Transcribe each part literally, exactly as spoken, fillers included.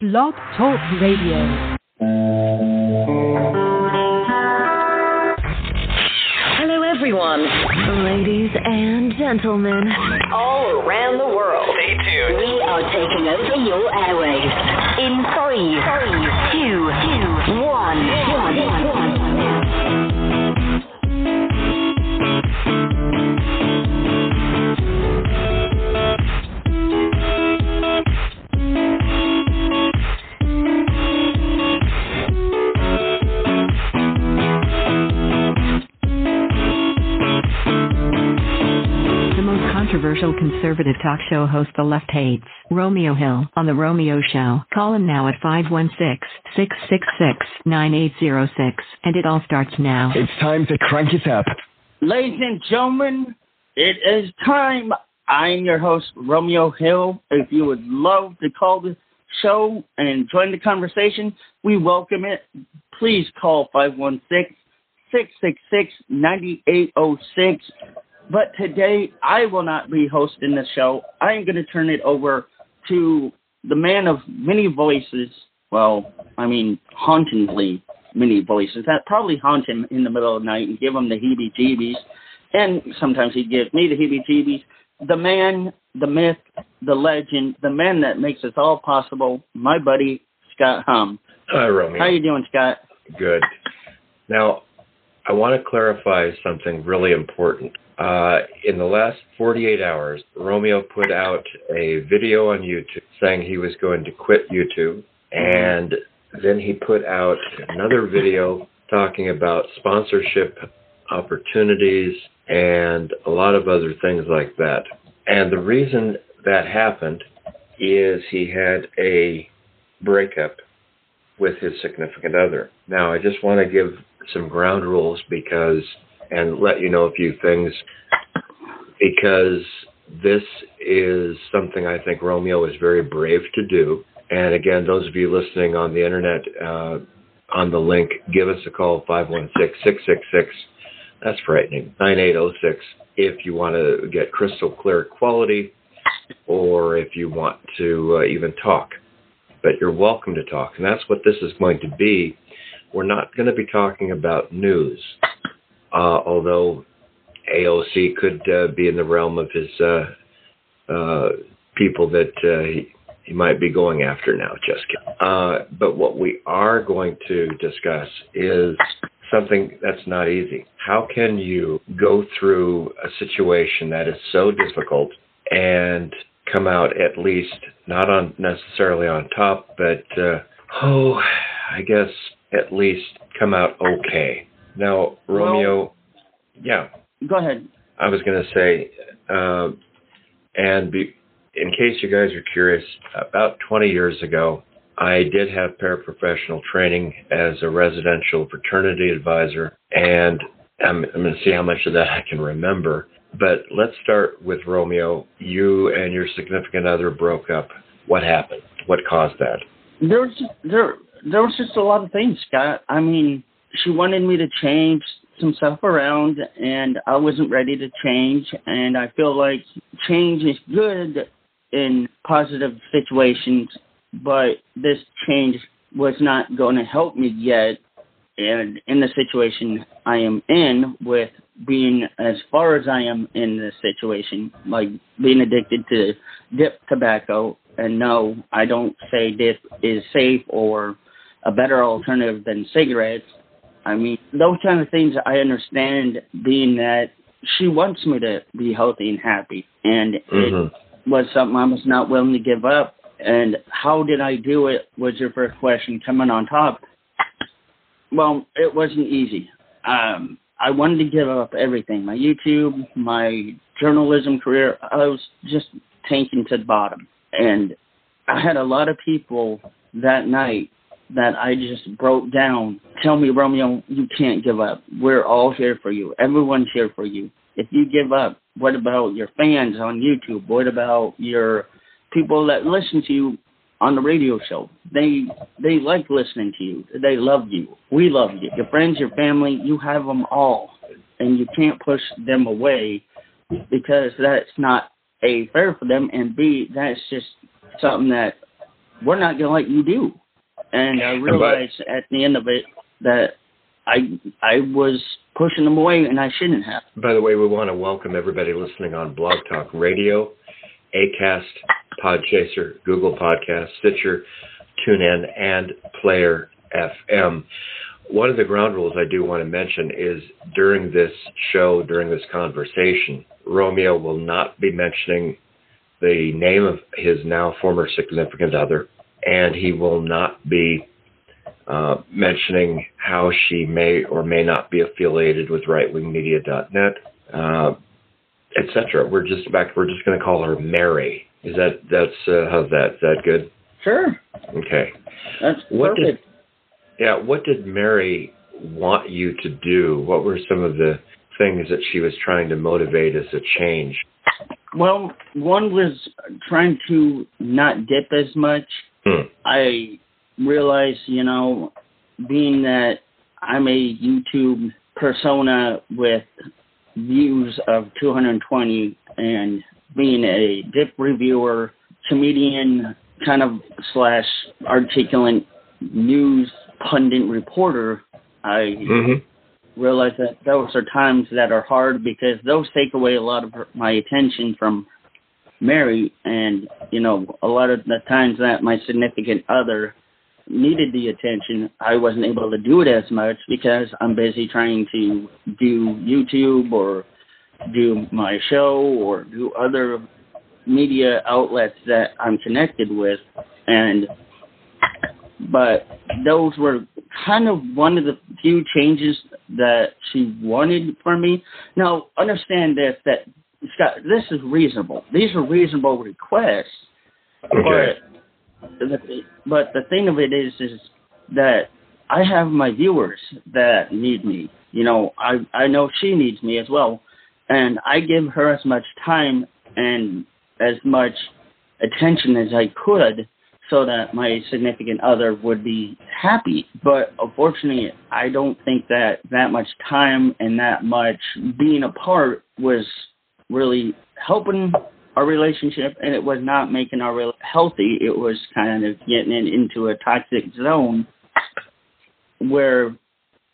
Blog Talk Radio. Hello everyone, ladies and gentlemen, all around the world. Stay tuned. We are taking over your airwaves in three, three, two, two, one, one, one. Controversial conservative talk show host the left hates, Romeo Hill, on the Romeo Show. Call him now at five one six, six six six, nine eight zero six, and it all starts now. It's time to crank it up. Ladies and gentlemen, it is time. I am your host, Romeo Hill. If you would love to call the show and join the conversation, we welcome it. Please call five one six, six six six, nine eight zero six. But today, I will not be hosting the show. I'm going to turn it over to the man of many voices. Well, I mean, hauntingly many voices. That probably haunt him in the middle of the night and give him the heebie-jeebies. And sometimes he gives me the heebie-jeebies. The man, the myth, the legend, the man that makes this all possible, my buddy, Scott Humm. Hi, Romeo. How you doing, Scott? Good. Now, I want to clarify something really important. Uh, in the last forty-eight hours, Romeo put out a video on YouTube saying he was going to quit YouTube, and then he put out another video talking about sponsorship opportunities and a lot of other things like that. And the reason that happened is he had a breakup with his significant other. Now, I just want to give some ground rules because... and let you know a few things, because this is something I think Romeo is very brave to do. And again, those of you listening on the internet, uh, on the link, give us a call, five one six, six six six, that's frightening, nine eight zero six, if you want to get crystal clear quality, or if you want to uh, even talk. But you're welcome to talk, and that's what this is going to be. We're not going to be talking about news. Uh, although A O C could uh, be in the realm of his uh, uh, people that uh, he, he might be going after now, just kidding. Uh, but what we are going to discuss is something that's not easy. How can you go through a situation that is so difficult and come out at least, not on necessarily on top, but, uh, oh, I guess at least come out okay? Now, Romeo, well, yeah. Go ahead. I was going to say, uh, and be, in case you guys are curious, about twenty years ago, I did have paraprofessional training as a residential fraternity advisor, and I'm, I'm going to see how much of that I can remember. But let's start with Romeo. You and your significant other broke up. What happened? What caused that? There was, there, there was just a lot of things, Scott. I mean... she wanted me to change some stuff around, and I wasn't ready to change. And I feel like change is good in positive situations, but this change was not going to help me yet. And in the situation I am in, with being as far as I am in this situation, like being addicted to dip tobacco, and no, I don't say dip is safe or a better alternative than cigarettes. I mean, those kind of things I understand, being that she wants me to be healthy and happy. And mm-hmm. It was something I was not willing to give up. And how did I do it was your first question, coming on top. Well, it wasn't easy. Um, I wanted to give up everything. My YouTube, my journalism career, I was just tanking to the bottom. And I had a lot of people that night that I just broke down, tell me, Romeo, you can't give up. We're all here for you. Everyone's here for you. If you give up, what about your fans on YouTube? What about your people that listen to you on the radio show? They they like listening to you. They love you. We love you. Your friends, your family, you have them all. And you can't push them away because that's not A, fair for them, and B, that's just something that we're not going to let you do. And I realized but, at the end of it that I I was pushing them away, and I shouldn't have. By the way, we want to welcome everybody listening on Blog Talk Radio, Acast, Podchaser, Google Podcasts, Stitcher, TuneIn, and Player F M. One of the ground rules I do want to mention is during this show, during this conversation, Romeo will not be mentioning the name of his now former significant other, and he will not be uh, mentioning how she may or may not be affiliated with right wing media dot net, uh, et cetera. We're just back. We're just going to call her Mary. Is that that's uh, how's that? Is that good? Sure. Okay. That's what perfect. Did, yeah. What did Mary want you to do? What were some of the things that she was trying to motivate as a change? Well, one was trying to not dip as much. Hmm. I realized, you know, being that I'm a YouTube persona with views of two hundred twenty and being a dip reviewer, comedian, kind of slash articulate news pundit reporter, I mm-hmm. realized that those are times that are hard because those take away a lot of my attention from Mary, and, you know, a lot of the times that my significant other needed the attention, I wasn't able to do it as much because I'm busy trying to do YouTube or do my show or do other media outlets that I'm connected with. And but those were kind of one of the few changes that she wanted from me. Now, understand this, that Scott, this is reasonable. These are reasonable requests. Okay. But, the, but the thing of it is, is that I have my viewers that need me. You know, I, I know she needs me as well. And I give her as much time and as much attention as I could so that my significant other would be happy. But unfortunately, I don't think that that much time and that much being apart was really helping our relationship, and it was not making our relationship healthy. It was kind of getting it into a toxic zone where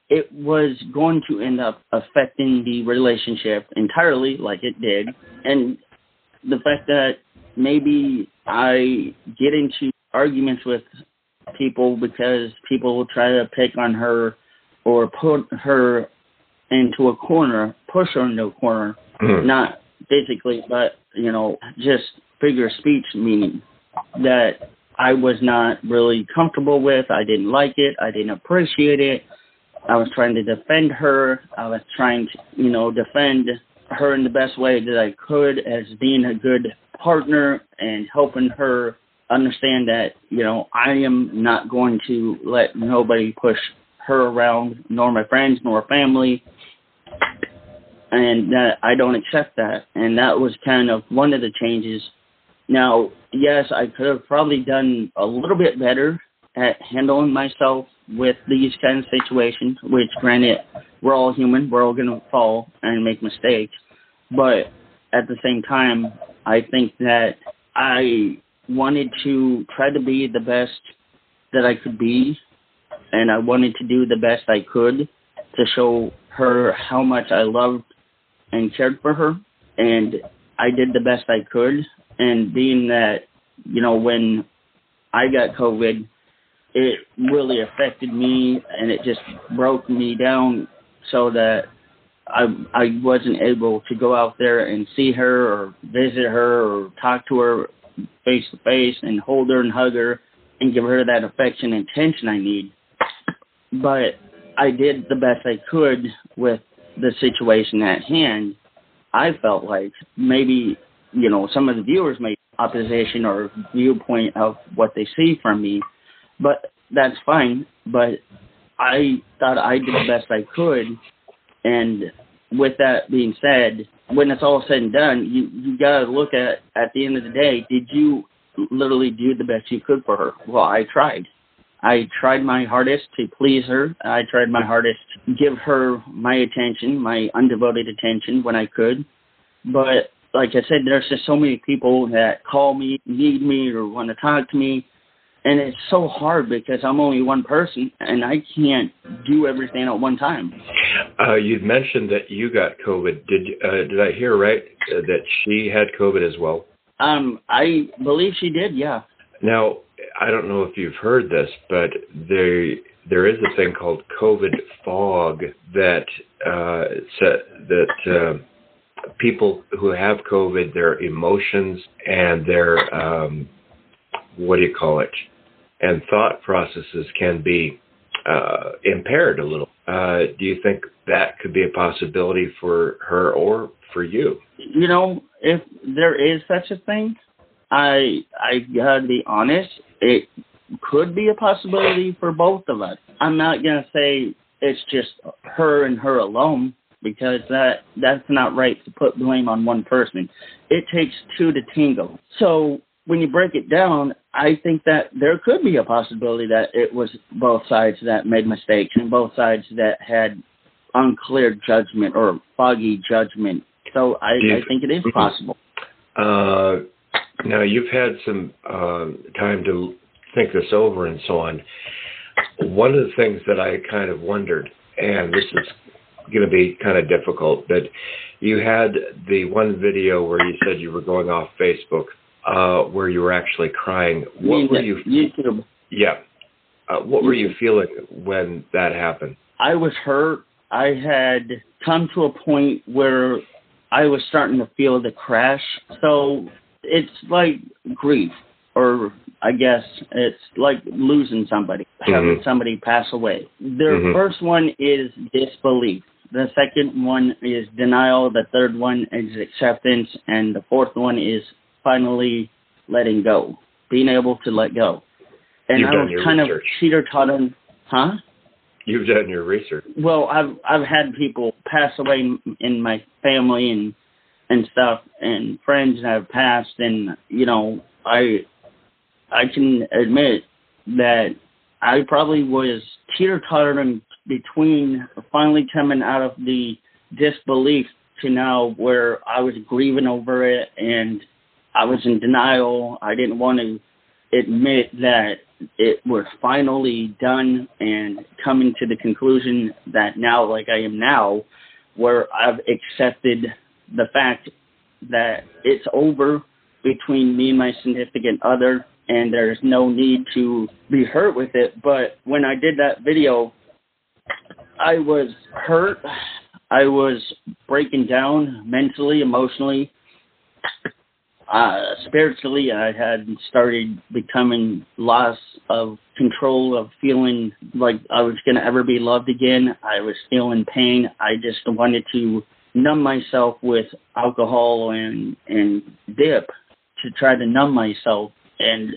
it was going to end up affecting the relationship entirely, like it did. And the fact that maybe I get into arguments with people because people will try to pick on her or put her into a corner, push her into a corner, mm-hmm. not physically, but, you know, just figure of speech meaning that I was not really comfortable with. I didn't like it. I didn't appreciate it. I was trying to defend her. I was trying to, you know, defend her in the best way that I could as being a good partner and helping her understand that, you know, I am not going to let nobody push her around, nor my friends, nor family. And that I don't accept that. And that was kind of one of the changes. Now, yes, I could have probably done a little bit better at handling myself with these kind of situations, which granted, we're all human. We're all going to fall and make mistakes. But at the same time, I think that I wanted to try to be the best that I could be. And I wanted to do the best I could to show her how much I loved and cared for her, and I did the best I could. And being that, you know, when I got COVID, it really affected me, and it just broke me down so that I I wasn't able to go out there and see her or visit her or talk to her face to face and hold her and hug her and give her that affection and attention I need. But I did the best I could with the situation at hand. I felt like maybe, you know, some of the viewers may opposition or viewpoint of what they see from me, but that's fine. But I thought I did the best I could. And with that being said, when it's all said and done, you, you got to look at, at the end of the day, did you literally do the best you could for her? Well, I tried. I tried my hardest to please her. I tried my hardest to give her my attention, my undivided attention when I could. But like I said, there's just so many people that call me, need me, or want to talk to me. And it's so hard because I'm only one person and I can't do everything at one time. Uh, you've mentioned that you got COVID. Did uh, did I hear right uh, that she had COVID as well? Um, I believe she did, yeah. Now, I don't know if you've heard this, but there there is a thing called COVID fog that uh, that uh, people who have COVID, their emotions and their um, what do you call it? and thought processes can be uh, impaired a little. Uh, do you think that could be a possibility for her or for you? You know, if there is such a thing, I I gotta be honest, it could be a possibility for both of us. I'm not gonna say it's just her and her alone because that that's not right to put blame on one person. It takes two to tango. So when you break it down, I think that there could be a possibility that it was both sides that made mistakes and both sides that had unclear judgment or foggy judgment. So I, I think it is possible. Uh, now, you've had some uh, time to think this over and so on. One of the things that I kind of wondered, and this is going to be kind of difficult, but you had the one video where you said you were going off Facebook. Uh, where you were actually crying. What were you? YouTube. Yeah. Uh, what YouTube. were you feeling when that happened? I was hurt. I had come to a point where I was starting to feel the crash. So it's like grief, or I guess it's like losing somebody, having mm-hmm. somebody pass away. The mm-hmm. first one is disbelief. The second one is denial. The third one is acceptance. And the fourth one is finally letting go, being able to let go. And You've I was kind research. of teeter tottering, huh? You've done your research. Well, I've I've had people pass away in my family and and stuff, and friends that have passed, and you know, I I can admit that I probably was teeter tottering between finally coming out of the disbelief to now where I was grieving over it and I was in denial. I didn't want to admit that it was finally done and coming to the conclusion that now, like I am now, where I've accepted the fact that it's over between me and my significant other and there's no need to be hurt with it. But when I did that video, I was hurt. I was breaking down mentally, emotionally. Uh, spiritually, I had started becoming loss of control, of feeling like I was going to ever be loved again. I was feeling pain. I just wanted to numb myself with alcohol and, and dip to try to numb myself. And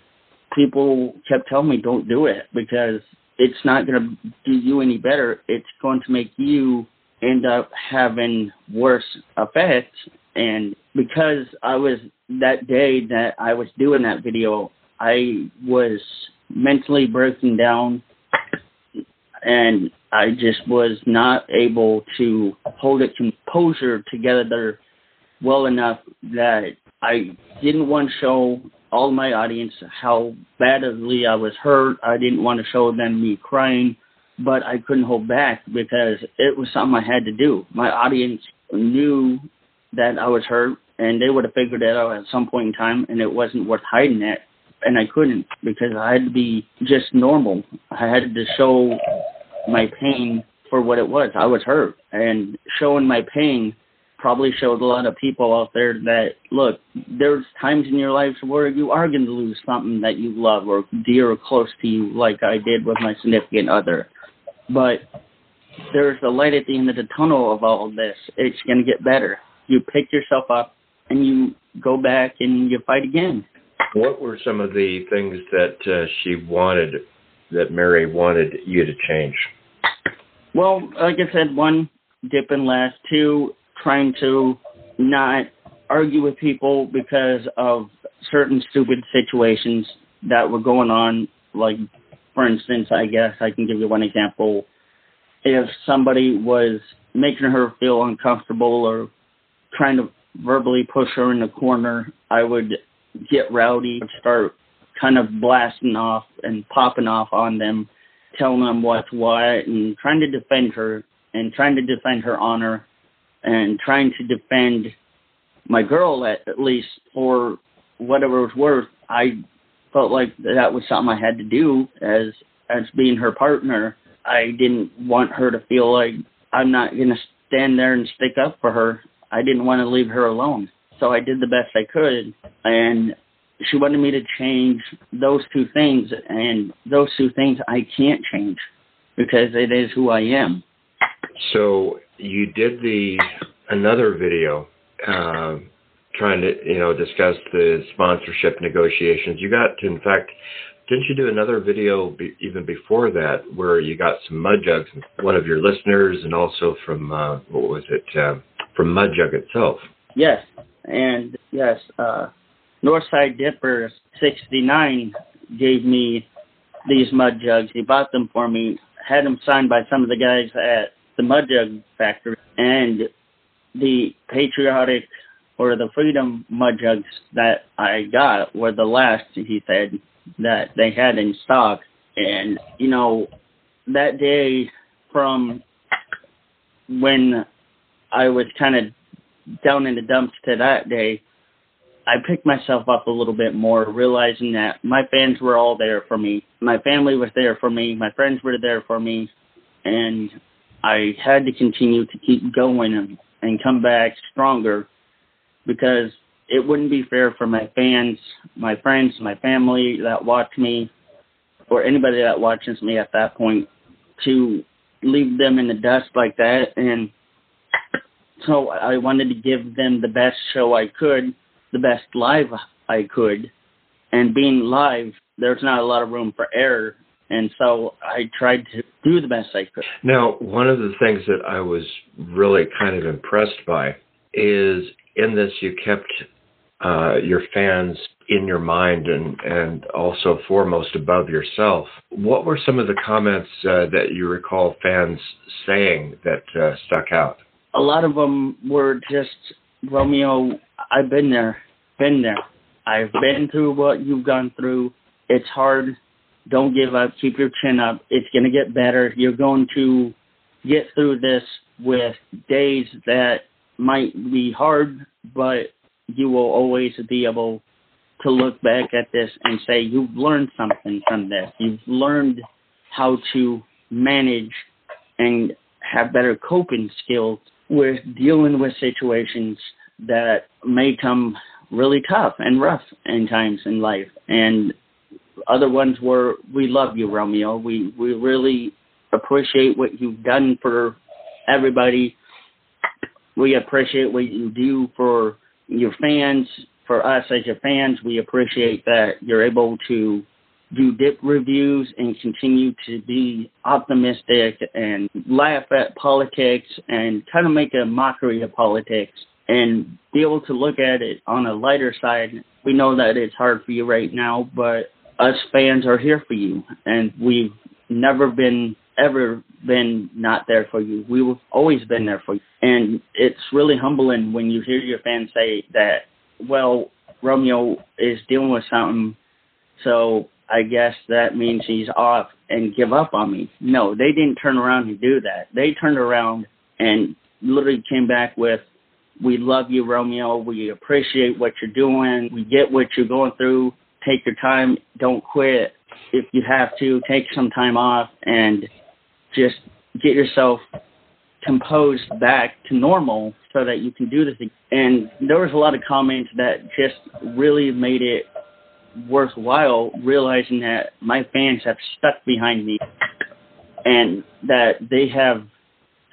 people kept telling me, don't do it because it's not going to do you any better. It's going to make you end up having worse effects. And because I was that day that I was doing that video, I was mentally breaking down and I just was not able to hold a composure together well enough that I didn't want to show all my audience how badly I was hurt. I didn't want to show them me crying, but I couldn't hold back because it was something I had to do. My audience knew that I was hurt, and they would have figured it out at some point in time, and it wasn't worth hiding it, and I couldn't because I had to be just normal. I had to show my pain for what it was. I was hurt, and showing my pain probably showed a lot of people out there that, look, there's times in your life where you are going to lose something that you love or dear or close to you like I did with my significant other, but there's a light at the end of the tunnel of all this. It's going to get better. You pick yourself up, and you go back, and you fight again. What were some of the things that uh, she wanted, that Mary wanted you to change? Well, like I said, one, dipping less. Two, trying to not argue with people because of certain stupid situations that were going on. Like, for instance, I guess I can give you one example. If somebody was making her feel uncomfortable or trying to verbally push her in the corner, I would get rowdy and start kind of blasting off and popping off on them, telling them what's what, and trying to defend her and trying to defend her honor and trying to defend my girl, at, at least for whatever it's worth. I felt like that was something I had to do as as being her partner. I didn't want her to feel like I'm not going to stand there and stick up for her. I didn't want to leave her alone. So I did the best I could, and she wanted me to change those two things, and those two things I can't change because it is who I am. So you did the another video uh, trying to, you know, discuss the sponsorship negotiations. You got to, in fact, didn't you do another video be, even before that where you got some Mudjugs, one of your listeners, and also from, uh, what was it, uh, from Mudjug itself? Yes, and yes, uh, Northside Dipper sixty-nine gave me these Mudjugs. He bought them for me, had them signed by some of the guys at the Mudjug factory, and the patriotic or the freedom Mudjugs that I got were the last, he said, that they had in stock. And, you know, that day from when I was kind of down in the dumps to that day, I picked myself up a little bit more, realizing that my fans were all there for me. My family was there for me. My friends were there for me. And I had to continue to keep going and, and come back stronger, because it wouldn't be fair for my fans, my friends, my family that watch me, or anybody that watches me at that point, to leave them in the dust like that. And so I wanted to give them the best show I could, the best live I could. And being live, there's not a lot of room for error. And so I tried to do the best I could. Now, one of the things that I was really kind of impressed by is in this you kept uh, your fans in your mind and, and also foremost above yourself. What were some of the comments uh, that you recall fans saying that uh, stuck out? A lot of them were just, Romeo, I've been there, been there. I've been through what you've gone through. It's hard. Don't give up. Keep your chin up. It's going to get better. You're going to get through this with days that might be hard, but you will always be able to look back at this and say, you've learned something from this. You've learned how to manage and have better coping skills with dealing with situations that may come really tough and rough in times in life. And other ones were, we love you, Romeo. We we really appreciate what you've done for everybody. We appreciate what you do for your fans, for us as your fans. We appreciate that you're able to do dip reviews and continue to be optimistic and laugh at politics and kind of make a mockery of politics and be able to look at it on a lighter side. We know that it's hard for you right now, but us fans are here for you, and we've never been, ever been not there for you. We've always been there for you. And it's really humbling when you hear your fans say that, well, Romeo is dealing with something, so I guess that means he's off and give up on me. No, they didn't turn around and do that. They turned around and literally came back with, we love you, Romeo. We appreciate what you're doing. We get what you're going through. Take your time. Don't quit. If you have to, take some time off and just get yourself composed back to normal so that you can do this. And there was a lot of comments that just really made it worthwhile, realizing that my fans have stuck behind me and that they have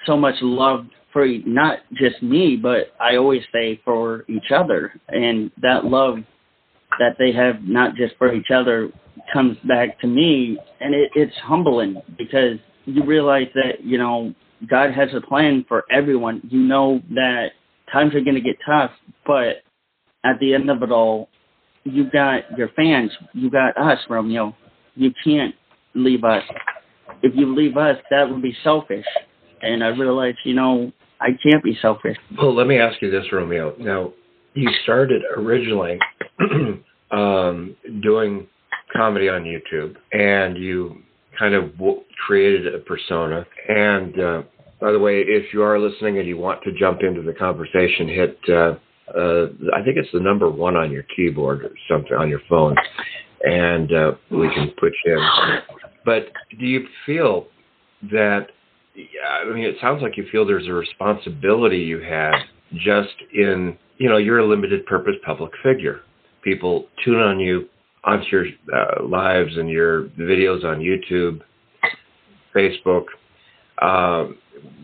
so much love for not just me, but I always say for each other. And that love that they have, not just for each other, comes back to me. And it, it's humbling because you realize that, you know, God has a plan for everyone. You know that times are going to get tough, but at the end of it all, you got your fans. You got us, Romeo. You can't leave us. If you leave us, that would be selfish. And I realized, you know, I can't be selfish. Well, let me ask you this, Romeo. Now, you started originally um, doing comedy on YouTube, and you kind of w- created a persona. And uh, by the way, if you are listening and you want to jump into the conversation, hit, uh, uh, I think it's the number one on your keyboard or something on your phone, and uh, we can put you in. But do you feel that, I mean, it sounds like you feel there's a responsibility you have just in, you know, you're a limited purpose public figure. People tune on you, onto your uh, lives and your videos on YouTube, Facebook. Uh,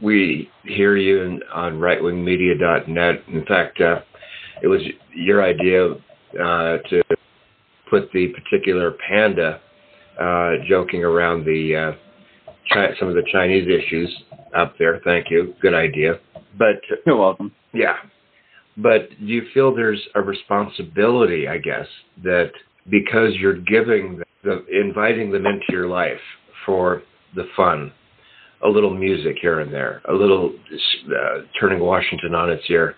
we hear you in, on right wing media dot net. In fact, uh, it was your idea uh, to put the particular panda uh, joking around the uh, Chi- some of the Chinese issues up there. Thank you. Good idea. But you're welcome. Yeah. But do you feel there's a responsibility, I guess, that because you're giving them, inviting them into your life for the fun, a little music here and there, a little uh, turning Washington on its ear,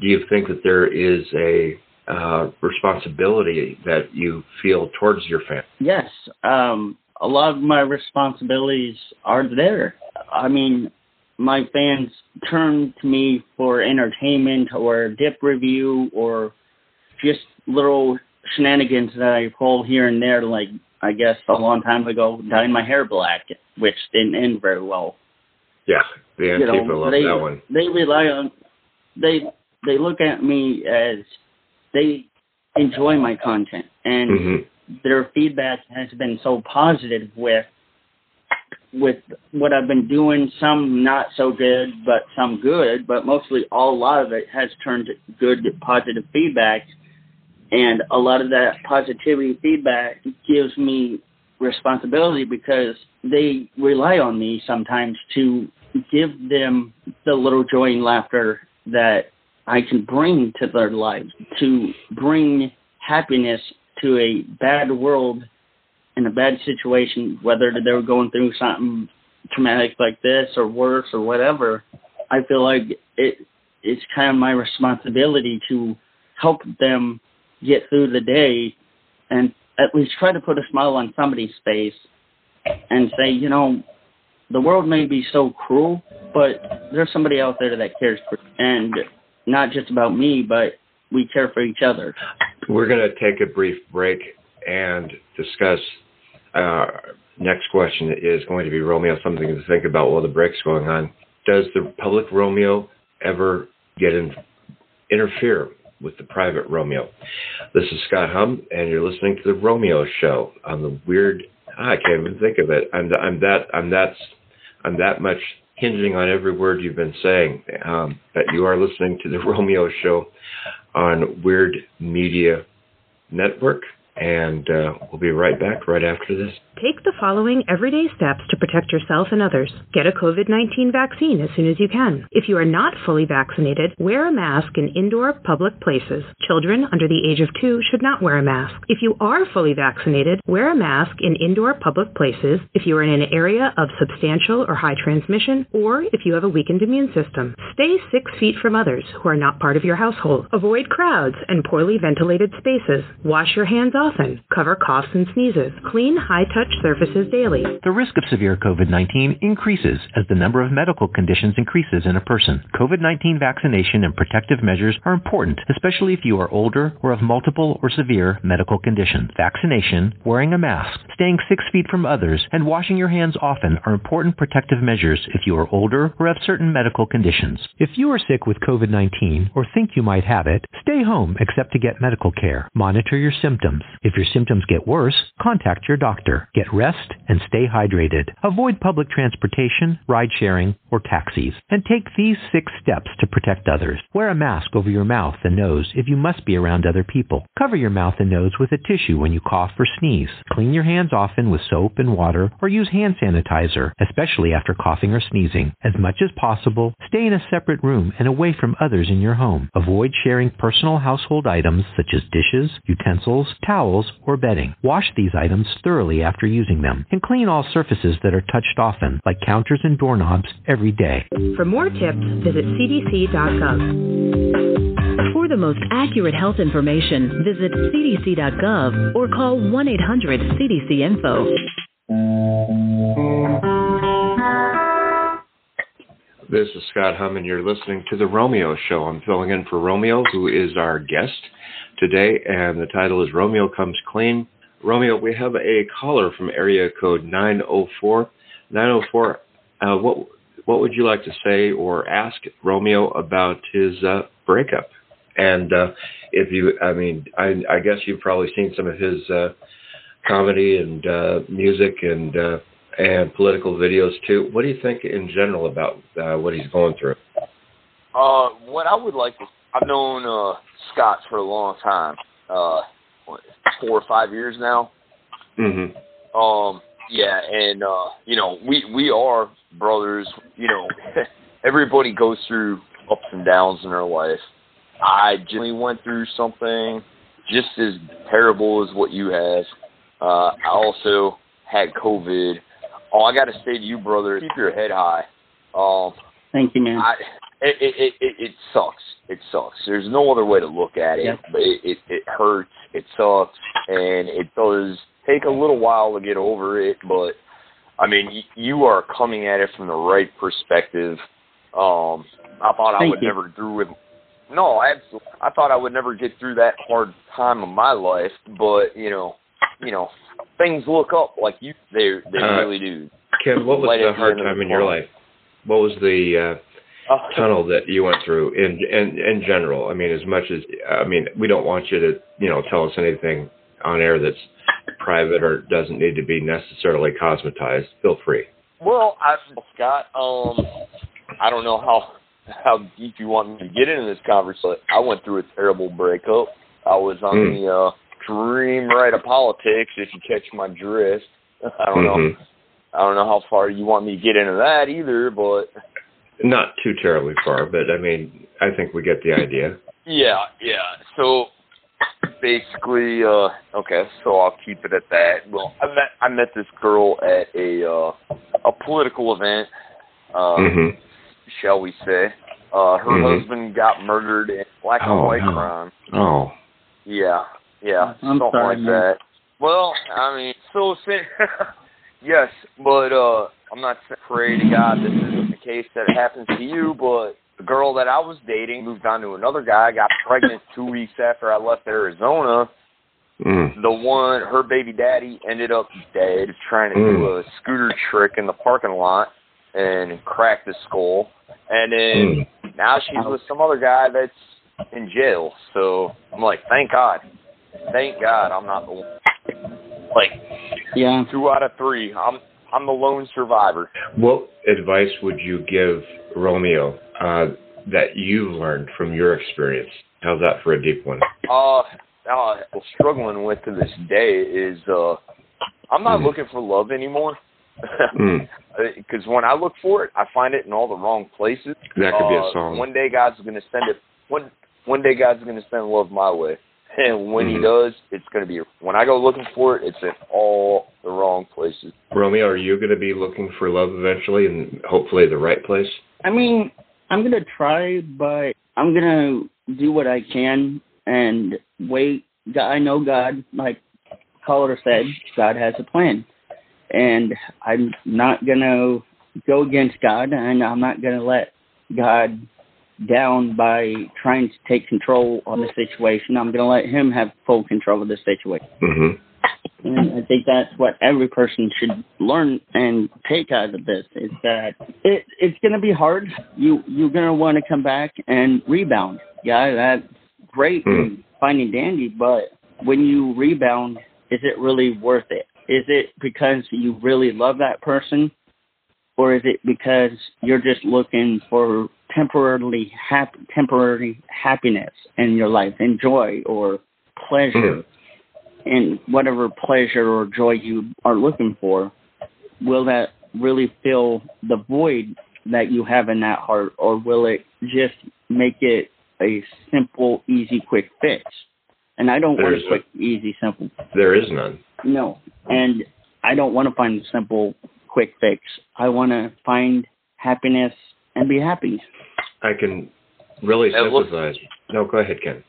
do you think that there is a uh, responsibility that you feel towards your fans? Yes. Um, a lot of my responsibilities are there. I mean, my fans turn to me for entertainment or a dip review or just little shenanigans that I pull here and there, like, I guess a long time ago, dyeing my hair black, which didn't end very well. Yeah, the Antifa loved that one. They rely on, they they look at me as they enjoy my content, and mm-hmm. their feedback has been so positive with with what I've been doing. Some not so good, but some good, but mostly all, a lot of it has turned good, positive feedback. And a lot of that positivity feedback gives me responsibility because they rely on me sometimes to give them the little joy and laughter that I can bring to their lives, to bring happiness to a bad world and a bad situation, whether they were going through something traumatic like this or worse or whatever. I feel like it, it's kind of my responsibility to help them get through the day and at least try to put a smile on somebody's face and say, you know, the world may be so cruel, but there's somebody out there that cares for, and not just about me, but we care for each other. We're going to take a brief break and discuss. Uh, next question is going to be, Romeo, something to think about while the break's going on. Does the public Romeo ever get in, interfere with the private Romeo? This is Scott Humm, and you're listening to the Romeo Show on the weird. Ah, I can't even think of it. I'm, I'm that. I'm that's. I'm that much hinging on every word you've been saying. Um, that you are listening to the Romeo Show on Weird Media Network, and uh, we'll be right back right after this. Take the following everyday steps to protect yourself and others. Get a COVID nineteen vaccine as soon as you can. If you are not fully vaccinated, wear a mask in indoor public places. Children under the age of two should not wear a mask. If you are fully vaccinated, wear a mask in indoor public places if you are in an area of substantial or high transmission, or if you have a weakened immune system. Stay six feet from others who are not part of your household. Avoid crowds and poorly ventilated spaces. Wash your hands often. Cover coughs and sneezes. Clean high-touch surfaces daily. The risk of severe COVID nineteen increases as the number of medical conditions increases in a person. COVID nineteen vaccination and protective measures are important, especially if you are older or have multiple or severe medical conditions. Vaccination, wearing a mask, staying six feet from others, and washing your hands often are important protective measures if you are older or have certain medical conditions. If you are sick with COVID nineteen or think you might have it, stay home except to get medical care. Monitor your symptoms. If your symptoms get worse, contact your doctor. Get rest and stay hydrated. Avoid public transportation, ride-sharing, or taxis. And take these six steps to protect others. Wear a mask over your mouth and nose if you must be around other people. Cover your mouth and nose with a tissue when you cough or sneeze. Clean your hands often with soap and water, or use hand sanitizer, especially after coughing or sneezing. As much as possible, stay in a separate room and away from others in your home. Avoid sharing personal household items such as dishes, utensils, towels, or bedding. Wash these items thoroughly after using them, and clean all surfaces that are touched often, like counters and doorknobs, every day. For more tips, visit c d c dot gov. For the most accurate health information, visit c d c dot gov or call one eight hundred C D C info. This is Scott Humm, and you're listening to The Romeo Show. I'm filling in for Romeo, who is our guest today, and the title is Romeo Comes Clean. Romeo, we have a caller from area code nine oh four. nine oh four, uh, what what would you like to say or ask Romeo about his uh, breakup? And uh, if you, I mean, I, I guess you've probably seen some of his uh, comedy and uh, music and uh, and political videos too. What do you think in general about uh, what he's going through? Uh, what I would like to, I've known uh, Scott for a long time, uh, what, four or five years now. Mm-hmm. Um. Yeah, and, uh, you know, we, we are brothers, you know, everybody goes through ups and downs in their life. I generally went through something just as terrible as what you have. Uh, I also had COVID. All I got to say to you, brother, keep your head high. Um, Thank you, man. I, it, it, it, it sucks. It sucks. There's no other way to look at it. Yep. It, it, it hurts. It sucks. And it does take a little while to get over it, but I mean, y- you are coming at it from the right perspective. Um, I thought I Thank would you. never do with. No, absolutely. I thought I would never get through that hard time of my life, but you know, you know, things look up like you they they uh, really do. Ken, what was right the hard the time the in your life? What was the uh, uh, tunnel that you went through in, in in general? I mean, as much as I mean, we don't want you to you know tell us anything on air that's private or doesn't need to be necessarily cosmetized. Feel free. Well, I, Scott, um, I don't know how how deep you want me to get into this conversation. I went through a terrible breakup. I was on mm. the uh, extreme right of politics, if you catch my drift. I don't mm-hmm. know. I don't know how far you want me to get into that either, but not too terribly far. But I mean, I think we get the idea. Yeah, yeah. So. Basically, uh, okay, so I'll keep it at that. Well, I met I met this girl at a uh, a political event, uh, mm-hmm. shall we say. Uh, her mm-hmm. husband got murdered in black and white oh, no. crime. Oh. Yeah, yeah, I'm something sorry, like man. that. Well, I mean, so yes, but uh, I'm not saying, pray to God this isn't the case that it happens to you, but the girl that I was dating moved on to another guy, got pregnant two weeks after I left Arizona. Mm. The one, her baby daddy ended up dead trying to mm. do a scooter trick in the parking lot and cracked his skull. And then mm. now she's with some other guy that's in jail. So I'm like, thank God. Thank God I'm not the one. Like, yeah. two out of three. I'm I'm the lone survivor. What advice would you give Romeo Uh, that you've learned from your experience? How's that for a deep one? Uh, uh struggling with to this day is uh, I'm not mm. looking for love anymore. Because mm. when I look for it, I find it in all the wrong places. That could uh, be a song. One day God's going to send it. One one day God's going to send love my way, and when mm. he does, it's going to be. When I go looking for it, it's in all the wrong places. Romeo, are you going to be looking for love eventually, and hopefully the right place? I mean, I'm going to try, but I'm going to do what I can and wait. I know God, like Collier said, God has a plan. And I'm not going to go against God, and I'm not going to let God down by trying to take control of the situation. I'm going to let him have full control of the situation. Mm-hmm. And I think that's what every person should learn and take out of this, is that it, it's going to be hard. You, you're going to want to come back and rebound. Yeah, that's great and fine and dandy, but when you rebound, is it really worth it? Is it because you really love that person, or is it because you're just looking for temporarily hap- temporary happiness in your life and joy or pleasure? Mm. And whatever pleasure or joy you are looking for, will that really fill the void that you have in that heart, or will it just make it a simple, easy, quick fix? And I don't There's want a quick, a, easy, simple. There is none. No. And I don't want to find a simple, quick fix. I want to find happiness and be happy. I can Really sympathized. No, go ahead, Ken.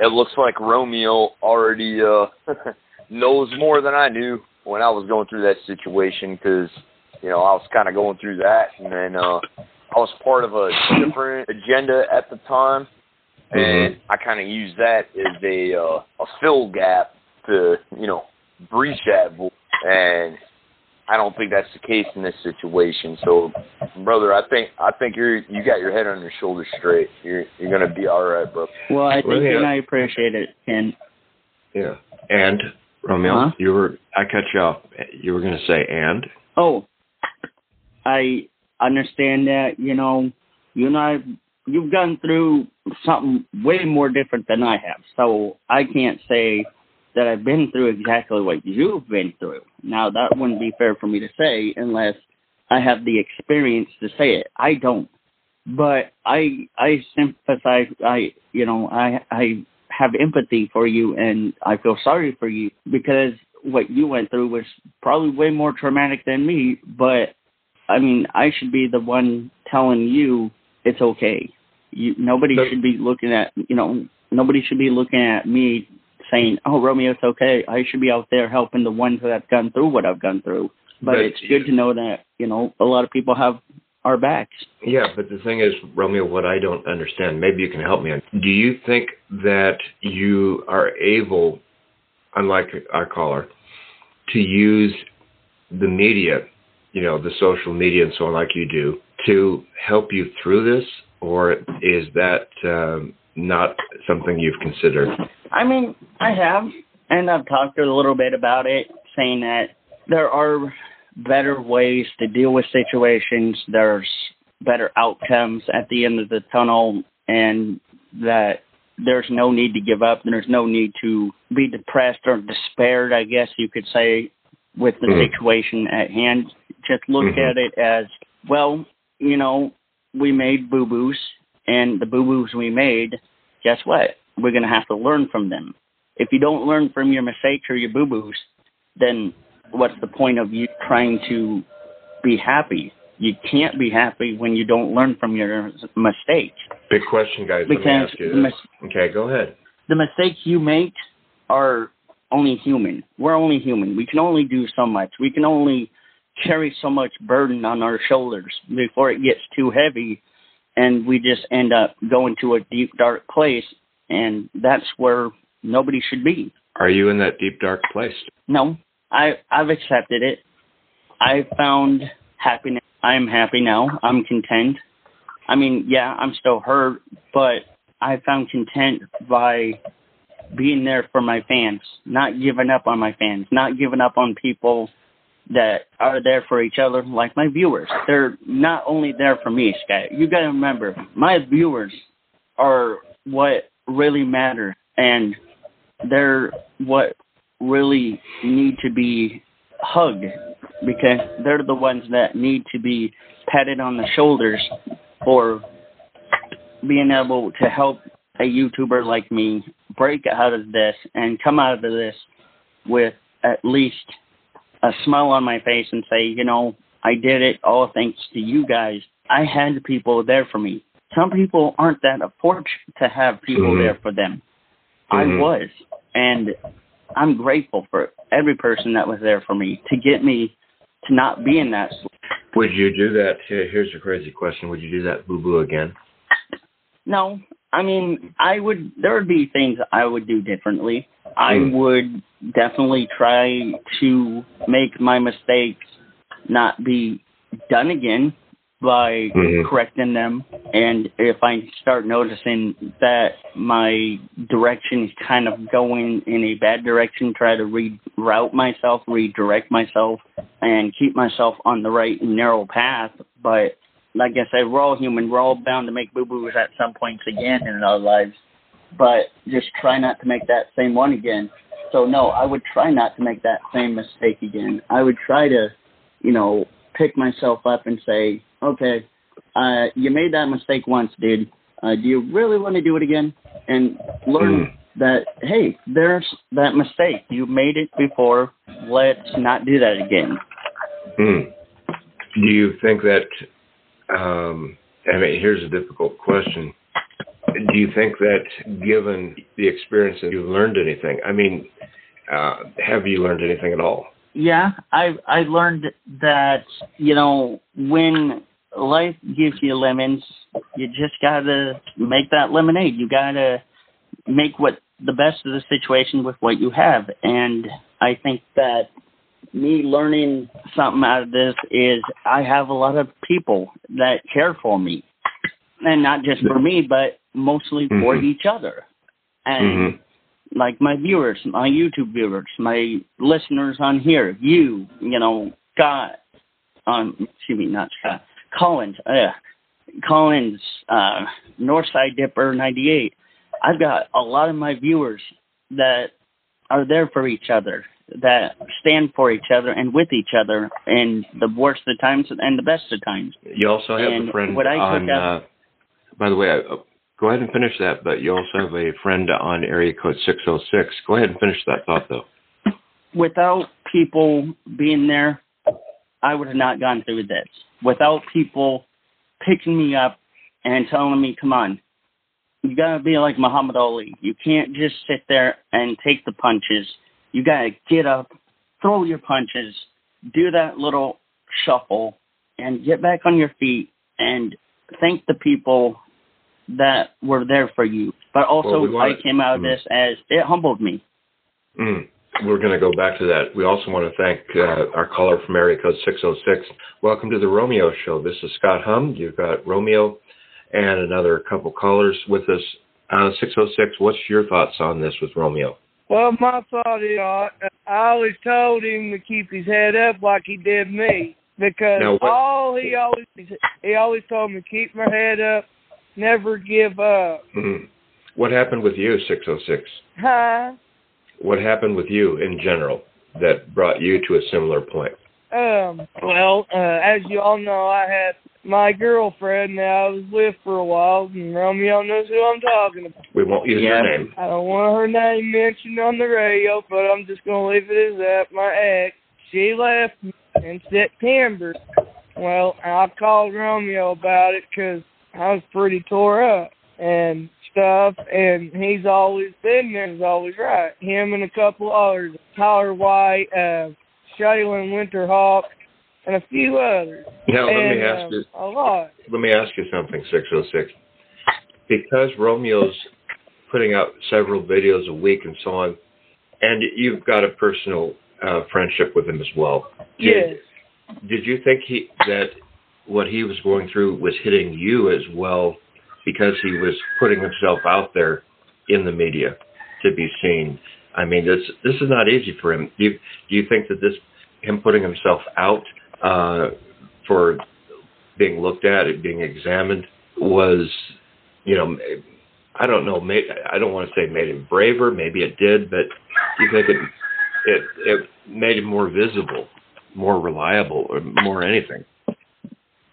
It looks like Romeo already uh, knows more than I knew when I was going through that situation because, you know, I was kind of going through that. And then uh, I was part of a different agenda at the time. Mm-hmm. And I kind of used that as a, uh, a fill gap to, you know, breach that void. And I don't think that's the case in this situation. So, brother, I think I think you're you got your head on your shoulders straight. You're you're gonna be all right, bro. Well, I think well, yeah. you and I appreciate it, Ken. Yeah. And Romeo, uh-huh. you were I cut you off. You were gonna say and. Oh, I understand that. You know, you and I, you've gone through something way more different than I have. So I can't say that I've been through exactly what you've been through. Now, that wouldn't be fair for me to say unless I have the experience to say it. I don't. But I I sympathize. I, you know, I I have empathy for you, and I feel sorry for you because what you went through was probably way more traumatic than me. But, I mean, I should be the one telling you it's okay. You, nobody but, should be looking at, you know, nobody should be looking at me saying, oh, Romeo, it's okay. I should be out there helping the ones that have gone through what I've gone through. But, but it's good to know that, you know, a lot of people have our backs. Yeah, but the thing is, Romeo, what I don't understand, maybe you can help me. Do you think that you are able, unlike our caller, to use the media, you know, the social media and so on like you do, to help you through this? Or is that um, not something you've considered? I mean, I have, and I've talked a little bit about it, saying that there are better ways to deal with situations. There's better outcomes at the end of the tunnel, and that there's no need to give up, and there's no need to be depressed or despaired, I guess you could say, with the mm-hmm. situation at hand. Just look mm-hmm. at it as, well, you know, we made boo-boos, and the boo-boos we made, guess what? We're going to have to learn from them. If you don't learn from your mistakes or your boo-boos, then what's the point of you trying to be happy? You can't be happy when you don't learn from your mistakes. Big question, guys. Because Let me ask you this. Mis- okay, go ahead. The mistakes you make are only human. We're only human. We can only do so much. We can only carry so much burden on our shoulders before it gets too heavy, and we just end up going to a deep, dark place. And that's where nobody should be. Are you in that deep, dark place? No, I, I've accepted it. I found happiness. I'm happy now. I'm content. I mean, yeah, I'm still hurt, but I found content by being there for my fans, not giving up on my fans, not giving up on people that are there for each other, like my viewers. They're not only there for me, Scott. You got to remember, my viewers are what really matter, and they're what really need to be hugged, because they're the ones that need to be patted on the shoulders for being able to help a YouTuber like me break out of this and come out of this with at least a smile on my face and say, you know, I did it all thanks to you guys. I had people there for me. Some people aren't that fortunate to have people mm-hmm. there for them. Mm-hmm. I was, and I'm grateful for every person that was there for me to get me to not be in that. Would you do that? Here's a crazy question. Would you do that boo-boo again? No. I mean, I would. There would be things I would do differently. I mm. would definitely try to make my mistakes not be done again by mm-hmm. correcting them. And if I start noticing that my direction is kind of going in a bad direction, try to reroute myself, redirect myself, and keep myself on the right and narrow path. But like I said, we're all human. We're all bound to make boo-boos at some points again in our lives. But just try not to make that same one again. So, no, I would try not to make that same mistake again. I would try to, you know, pick myself up and say, okay, uh, you made that mistake once, dude. Uh, do you really want to do it again? And learn mm. that, hey, there's that mistake. You made it before. Let's not do that again. Mm. Do you think that um, I mean, here's a difficult question. Do you think that given the experience that you've learned anything? I mean, uh, have you learned anything at all? Yeah, I I learned that, you know, when life gives you lemons, you just got to make that lemonade. You got to make what the best of the situation with what you have. And I think that me learning something out of this is I have a lot of people that care for me. And not just for me, but mostly mm-hmm. for each other. And mm-hmm. like my viewers, my YouTube viewers, my listeners on here, you, you know, Scott, um, excuse me, not Scott, Collins, uh, Collins, uh, Northside Dipper ninety-eight. I've got a lot of my viewers that are there for each other, that stand for each other and with each other in the worst of times and the best of times. You also have and a friend what I on... Up, uh, by the way, I, uh, go ahead and finish that, but you also have a friend on area code six oh six. Go ahead and finish that thought, though. Without people being there, I would have not gone through this. Without people picking me up and telling me, come on, you got to be like Muhammad Ali. You can't just sit there and take the punches. You got to get up, throw your punches, do that little shuffle, and get back on your feet and thank the people that were there for you. But also, well, we wanna, I came out of this as it humbled me. Mm, we're going to go back to that. We also want to thank uh, our caller from area code six oh six. Welcome to the Romeo Show. This is Scott Humm. You've got Romeo and another couple callers with us. Uh, six oh six, what's your thoughts on this with Romeo? Well, my thought is, I always told him to keep his head up like he did me, because now, all he always he always told me, keep my head up, never give up. Mm-hmm. What happened with you, six oh six? Huh? What happened with you in general that brought you to a similar point? Um. Well, uh, as you all know, I had my girlfriend that I was with for a while, and Romeo knows who I'm talking about. We won't use yeah. her name. I don't want her name mentioned on the radio, but I'm just going to leave it as that. My ex, she left me in September. Well, I called Romeo about it because I was pretty tore up and stuff, and he's always been there. He's always right. Him and a couple others, Tyler White, uh, Shaylen Winterhawk, and a few others. Now, let and, me ask um, you. A lot. Let me ask you something, six oh six. Because Romeo's putting out several videos a week and so on, and you've got a personal uh, friendship with him as well. Did, yes. Did you think he that what he was going through was hitting you as well, because he was putting himself out there in the media to be seen? I mean, this this is not easy for him. Do you, do you think that this him putting himself out Uh, for being looked at, it being examined, was, you know, I don't know, made, I don't want to say made him braver, maybe it did, but do you think it, it it made him more visible, more reliable, or more anything?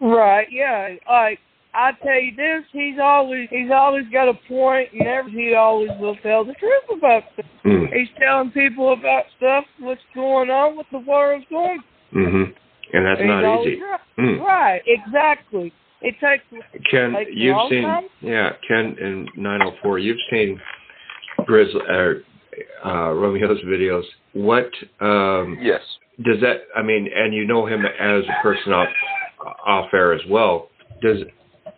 Right, yeah. Like, I tell you this, he's always he's always got a point, and every, he always will tell the truth about stuff. Mm. He's telling people about stuff, what's going on, what the world's going on. Mm-hmm. And that's not easy. Right. Mm. Right, exactly. It takes. Ken, it takes you've seen, time. yeah, Ken in nine oh four, you've seen Grizzly, uh, uh, Romeo's videos. What? Um, yes. Does that? I mean, and you know him as a person off, off air as well. Does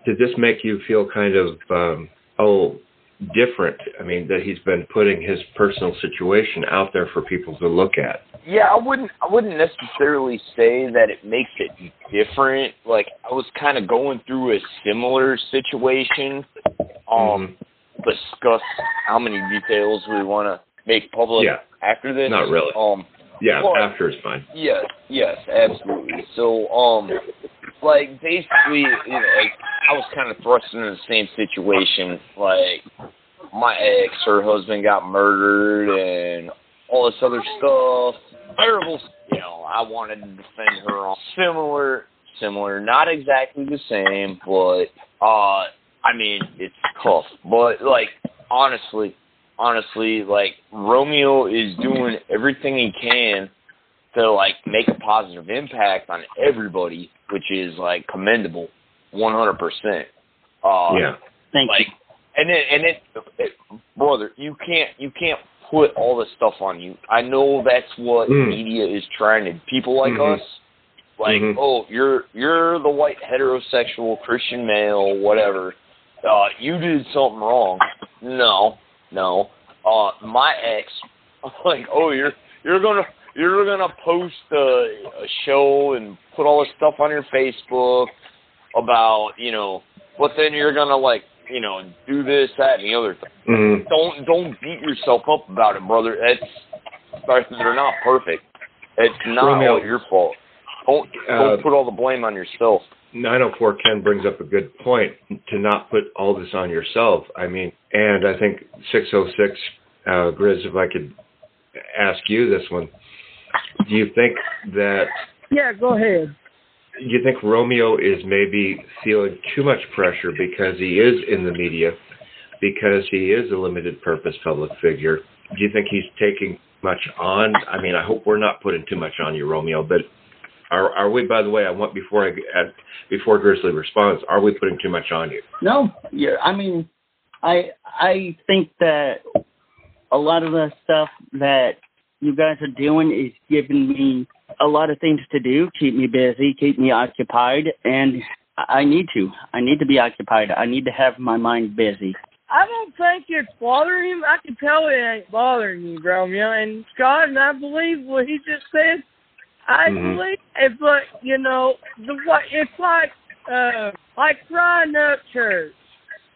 did this make you feel kind of um, oh different? I mean, that he's been putting his personal situation out there for people to look at. Yeah, I wouldn't I wouldn't necessarily say that it makes it different. Like, I was kind of going through a similar situation. Um, discuss how many details we want to make public yeah, after this. Not really. Um, yeah, well, after is fine. Yes, yes, absolutely. So, um, like, basically, you know, like, I was kind of thrust into the same situation. Like, my ex, her husband got murdered and all this other stuff. Terrible, you know, I wanted to defend her on similar, similar, not exactly the same, but, uh, I mean, it's tough. But, like, honestly, honestly, like, Romeo is doing everything he can to, like, make a positive impact on everybody, which is, like, commendable. one hundred percent. Uh, yeah. Thank like, you. And then, and then, brother, you can't you can't put all this stuff on you. I know that's what mm. media is trying to. People like mm-hmm. us, like, mm-hmm. oh, you're you're the white heterosexual Christian male, whatever. Uh, you did something wrong. No, no. Uh, my ex, like, oh, you're you're gonna you're gonna post a, a show and put all this stuff on your Facebook about, you know, but then you're gonna like. You know, do this, that, and the other thing. Mm-hmm. Don't don't beat yourself up about it, brother. It's they're not perfect. It's not Romeo, all your fault. Don't uh, don't put all the blame on yourself. nine oh four Ken brings up a good point to not put all this on yourself. I mean, and I think six oh six uh, Grizz, if I could ask you this one, do you think that? Yeah, go ahead. You think Romeo is maybe feeling too much pressure because he is in the media, because he is a limited purpose public figure? Do you think he's taking much on? I mean, I hope we're not putting too much on you, Romeo, but are are we, by the way, I want before I before Grizzly responds, are we putting too much on you? No. Yeah, I mean, I I think that a lot of the stuff that you guys are doing is giving me a lot of things to do, keep me busy, keep me occupied, and I need to. I need to be occupied. I need to have my mind busy. I don't think it's bothering him. I can tell it ain't bothering you, Romeo. And Scott, and I believe what he just said. I mm-hmm. believe it, but, you know, the it's like uh, like crying up church.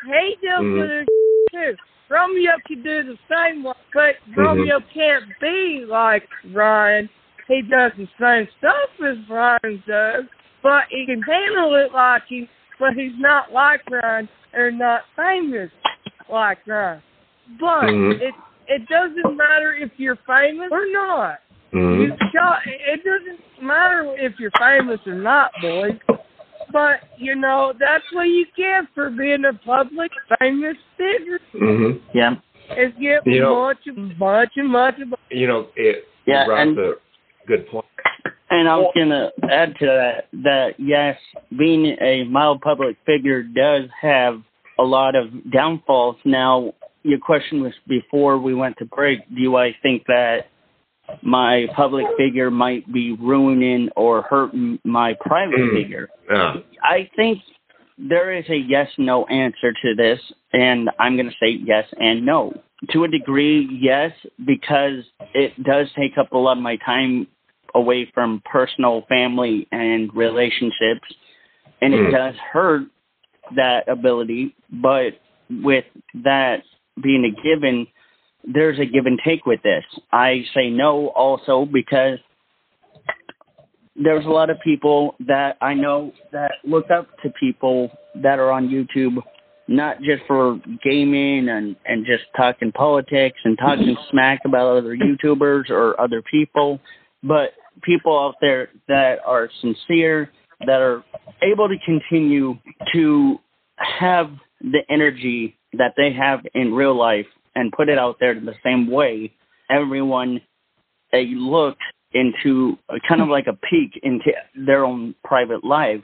He deals mm-hmm. with this too. Romeo can do the same, but mm-hmm. Romeo can't be like Ryan. He does the same stuff as Ryan does, but he can handle it like he, but he's not like Ryan or not famous like Ryan. But mm-hmm. it it doesn't matter if you're famous or not. Mm-hmm. You shot, it doesn't matter if you're famous or not, boys. But, you know, that's what you get for being a public famous figure. Mm-hmm. Yeah. It's getting you know, much and much and much. You know, it yeah, brought and, the... Good point. And I was going to add to that, that yes, being a mild public figure does have a lot of downfalls. Now, your question was before we went to break, do I think that my public figure might be ruining or hurting my private figure? Yeah. I think there is a yes-no answer to this, and I'm going to say yes and no. To a degree, yes, because it does take up a lot of my time away from personal family and relationships, and mm. it does hurt that ability. But with that being a given, there's a give and take with this. I say no also because there's a lot of people that I know that look up to people that are on YouTube, not just for gaming and, and just talking politics and talking smack about other YouTubers or other people, but people out there that are sincere, that are able to continue to have the energy that they have in real life and put it out there the same way. Everyone, they look into a, kind of like a peek into their own private life.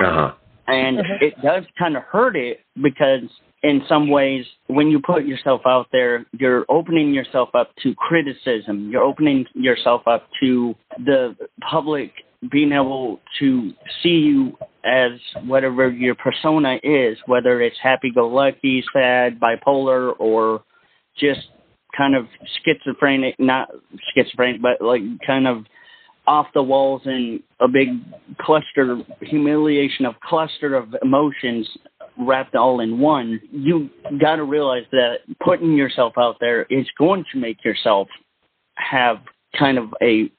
Uh-huh. And it does kind of hurt it because in some ways, when you put yourself out there, you're opening yourself up to criticism. You're opening yourself up to the public being able to see you as whatever your persona is, whether it's happy-go-lucky, sad, bipolar, or just kind of schizophrenic, not schizophrenic, but like kind of off the walls and a big cluster, humiliation of cluster of emotions wrapped all in one. You got to realize that putting yourself out there is going to make yourself have kind of a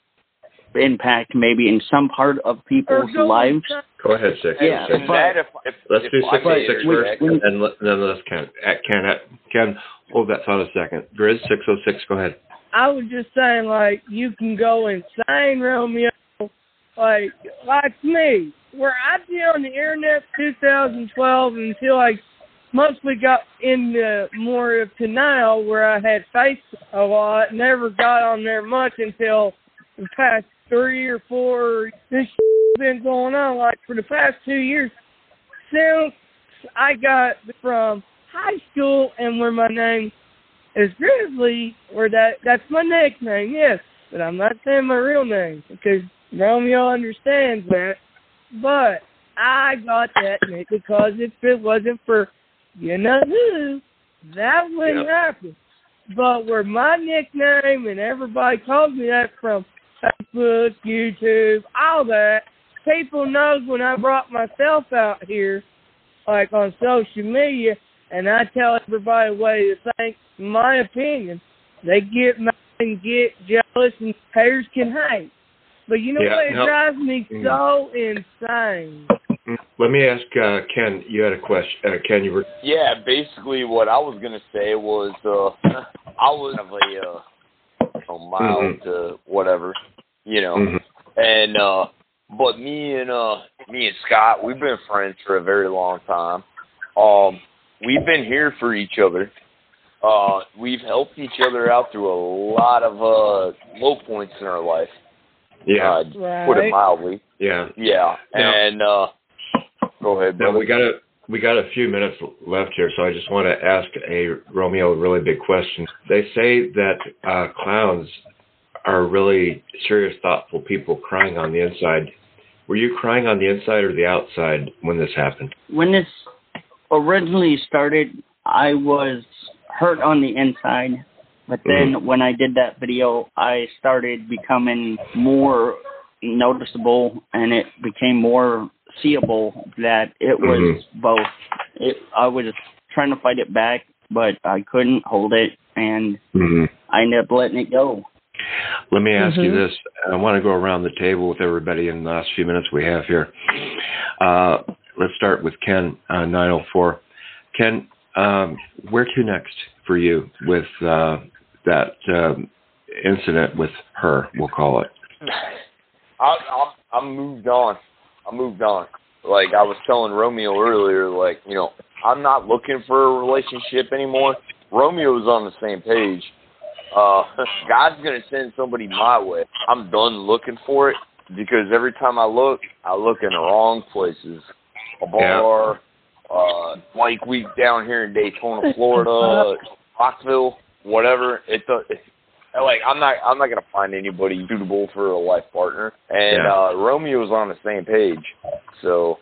impact maybe in some part of people's lives. Go ahead, six. Yeah, six. But, if, if, let's if do six oh six first, we, and let, then let's Ken, Ken, Ken, hold that thought a second. Grizz, six oh six. Go ahead. I was just saying, like, you can go insane, Romeo, like, like me, where I've been on the internet two thousand twelve until I mostly got into more of to now, where I had Facebook a lot, never got on there much until the past three or four. This shit's been going on, like, for the past two years. since I got from high school and where my name is Grizzly, where that that's my nickname, yes. But I'm not saying my real name because Romeo understands that. But I got that nick because if it wasn't for you know who, that wouldn't yep. happen. But where my nickname and everybody calls me that from Facebook, YouTube, all that, people knows when I brought myself out here, like on social media, and I tell everybody a way to think, in my opinion, they get mad and get jealous and haters can hate. But you know yeah, what? It no. drives me so insane. Let me ask uh, Ken. You had a question. Uh, Ken, you were. Yeah, basically what I was gonna say was uh, I was kind of a, uh, a mild mm-hmm. uh, whatever, you know. Mm-hmm. And uh, but me and uh, me and Scott, we've been friends for a very long time. Um, we've been here for each other. Uh, we've helped each other out through a lot of uh, low points in our life. Yeah, uh, right. Put it mildly. Yeah, yeah, now, and uh, go ahead. Now we got a we got a few minutes left here, so I just want to ask a Romeo a really big question. They say that uh, clowns are really serious, thoughtful people crying on the inside. Were you crying on the inside or the outside when this happened? When this originally started, I was hurt on the inside. But then mm-hmm. when I did that video, I started becoming more noticeable, and it became more seeable that it was mm-hmm. both. It, I was trying to fight it back, but I couldn't hold it, and mm-hmm. I ended up letting it go. Let me ask mm-hmm. you this. I want to go around the table with everybody in the last few minutes we have here. Uh, let's start with Ken, uh, nine oh four. Ken, um, where to next for you with uh, that um, incident with her, we'll call it? I, I, I moved on. I moved on. Like I was telling Romeo earlier, like, you know, I'm not looking for a relationship anymore. Romeo's on the same page. Uh, God's going to send somebody my way. I'm done looking for it because every time I look, I look in the wrong places. A bar, yeah. uh, like week down here in Daytona, Florida, Rockville, whatever. It's a, it's, like I'm not, I'm not gonna find anybody suitable for a life partner. And yeah. uh, Romeo's on the same page, so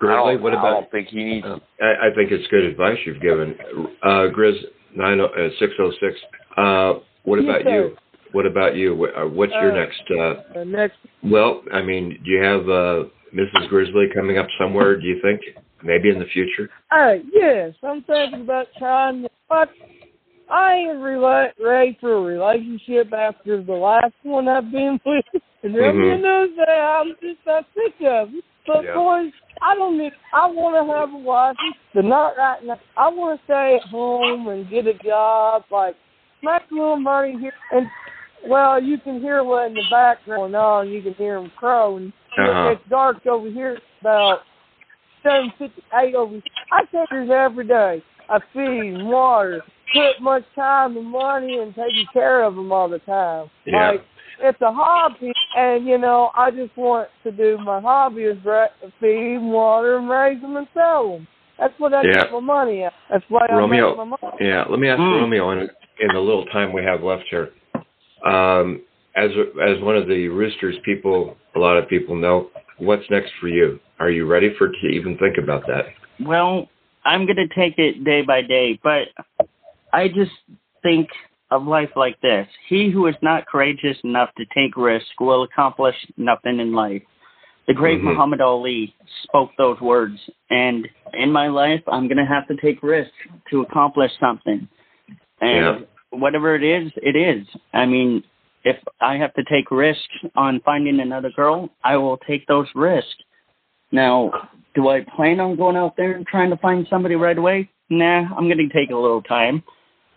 Grizzly, I don't, what about, I don't think he needs. Uh, I, I think it's good advice you've given, uh, Grizz nine uh, six oh six. Uh, what about yes, you? What about you? What's your uh, next? Uh, next. Well, I mean, do you have uh, Missus Grizzly coming up somewhere? Do you think maybe in the future? Uh, yes, I'm thinking about trying to. But I ain't re- ready for a relationship after the last one I've been with. And everyone mm-hmm. knows that I'm just not sick of it. But, yeah. boys, I don't need, I want to have a wife, but not right now. I want to stay at home and get a job, like, make a little money here. And, well, you can hear what in the background going on. You can hear them crow. And uh-huh. it's dark over here, about seven fifty-eight over here. I take this every day. I feed water. Put much time and money and taking care of them all the time. Yeah. Like, it's a hobby, and, you know, I just want to do my hobby is re- feed, water, and raise them and sell them. That's what I yeah. get my money at. That's why Romeo, I make my money. Yeah, let me ask mm. Romeo, in, in the little time we have left here, um, as as one of the Roosters people, a lot of people know, what's next for you? Are you ready for to even think about that? Well, I'm going to take it day by day, but I just think of life like this. He who is not courageous enough to take risks will accomplish nothing in life. The great mm-hmm. Muhammad Ali spoke those words. And in my life, I'm going to have to take risks to accomplish something. And yeah. whatever it is, it is. I mean, if I have to take risks on finding another girl, I will take those risks. Now, do I plan on going out there and trying to find somebody right away? Nah, I'm going to take a little time.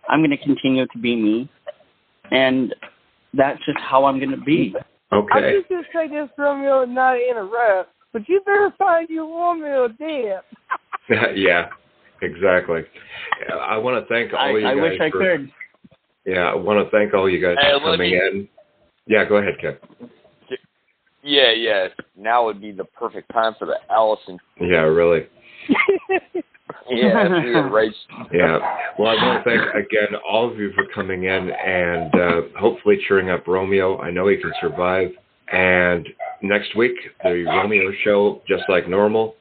I'm going to continue to be me, and that's just how I'm going to be. Okay. I was just going to say this, Romeo, and not interrupt, but you better find your Romeo dead. Yeah, exactly. I want to thank all I, you I guys. I wish I for, could. Yeah, I want to thank all you guys hey, for coming me... in. Yeah, go ahead, Ken. Yeah, yeah. Now would be the perfect time for the Allison. Yeah, really. Yeah, right. Yeah. Well, I want to thank, again, all of you for coming in and uh, hopefully cheering up Romeo. I know he can survive. And next week, the Romeo Show, just like normal.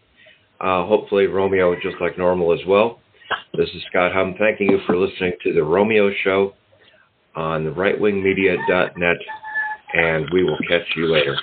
Uh, hopefully, Romeo, just like normal as well. This is Scott Humm thanking you for listening to the Romeo Show on the right wing media dot net, and we will catch you later.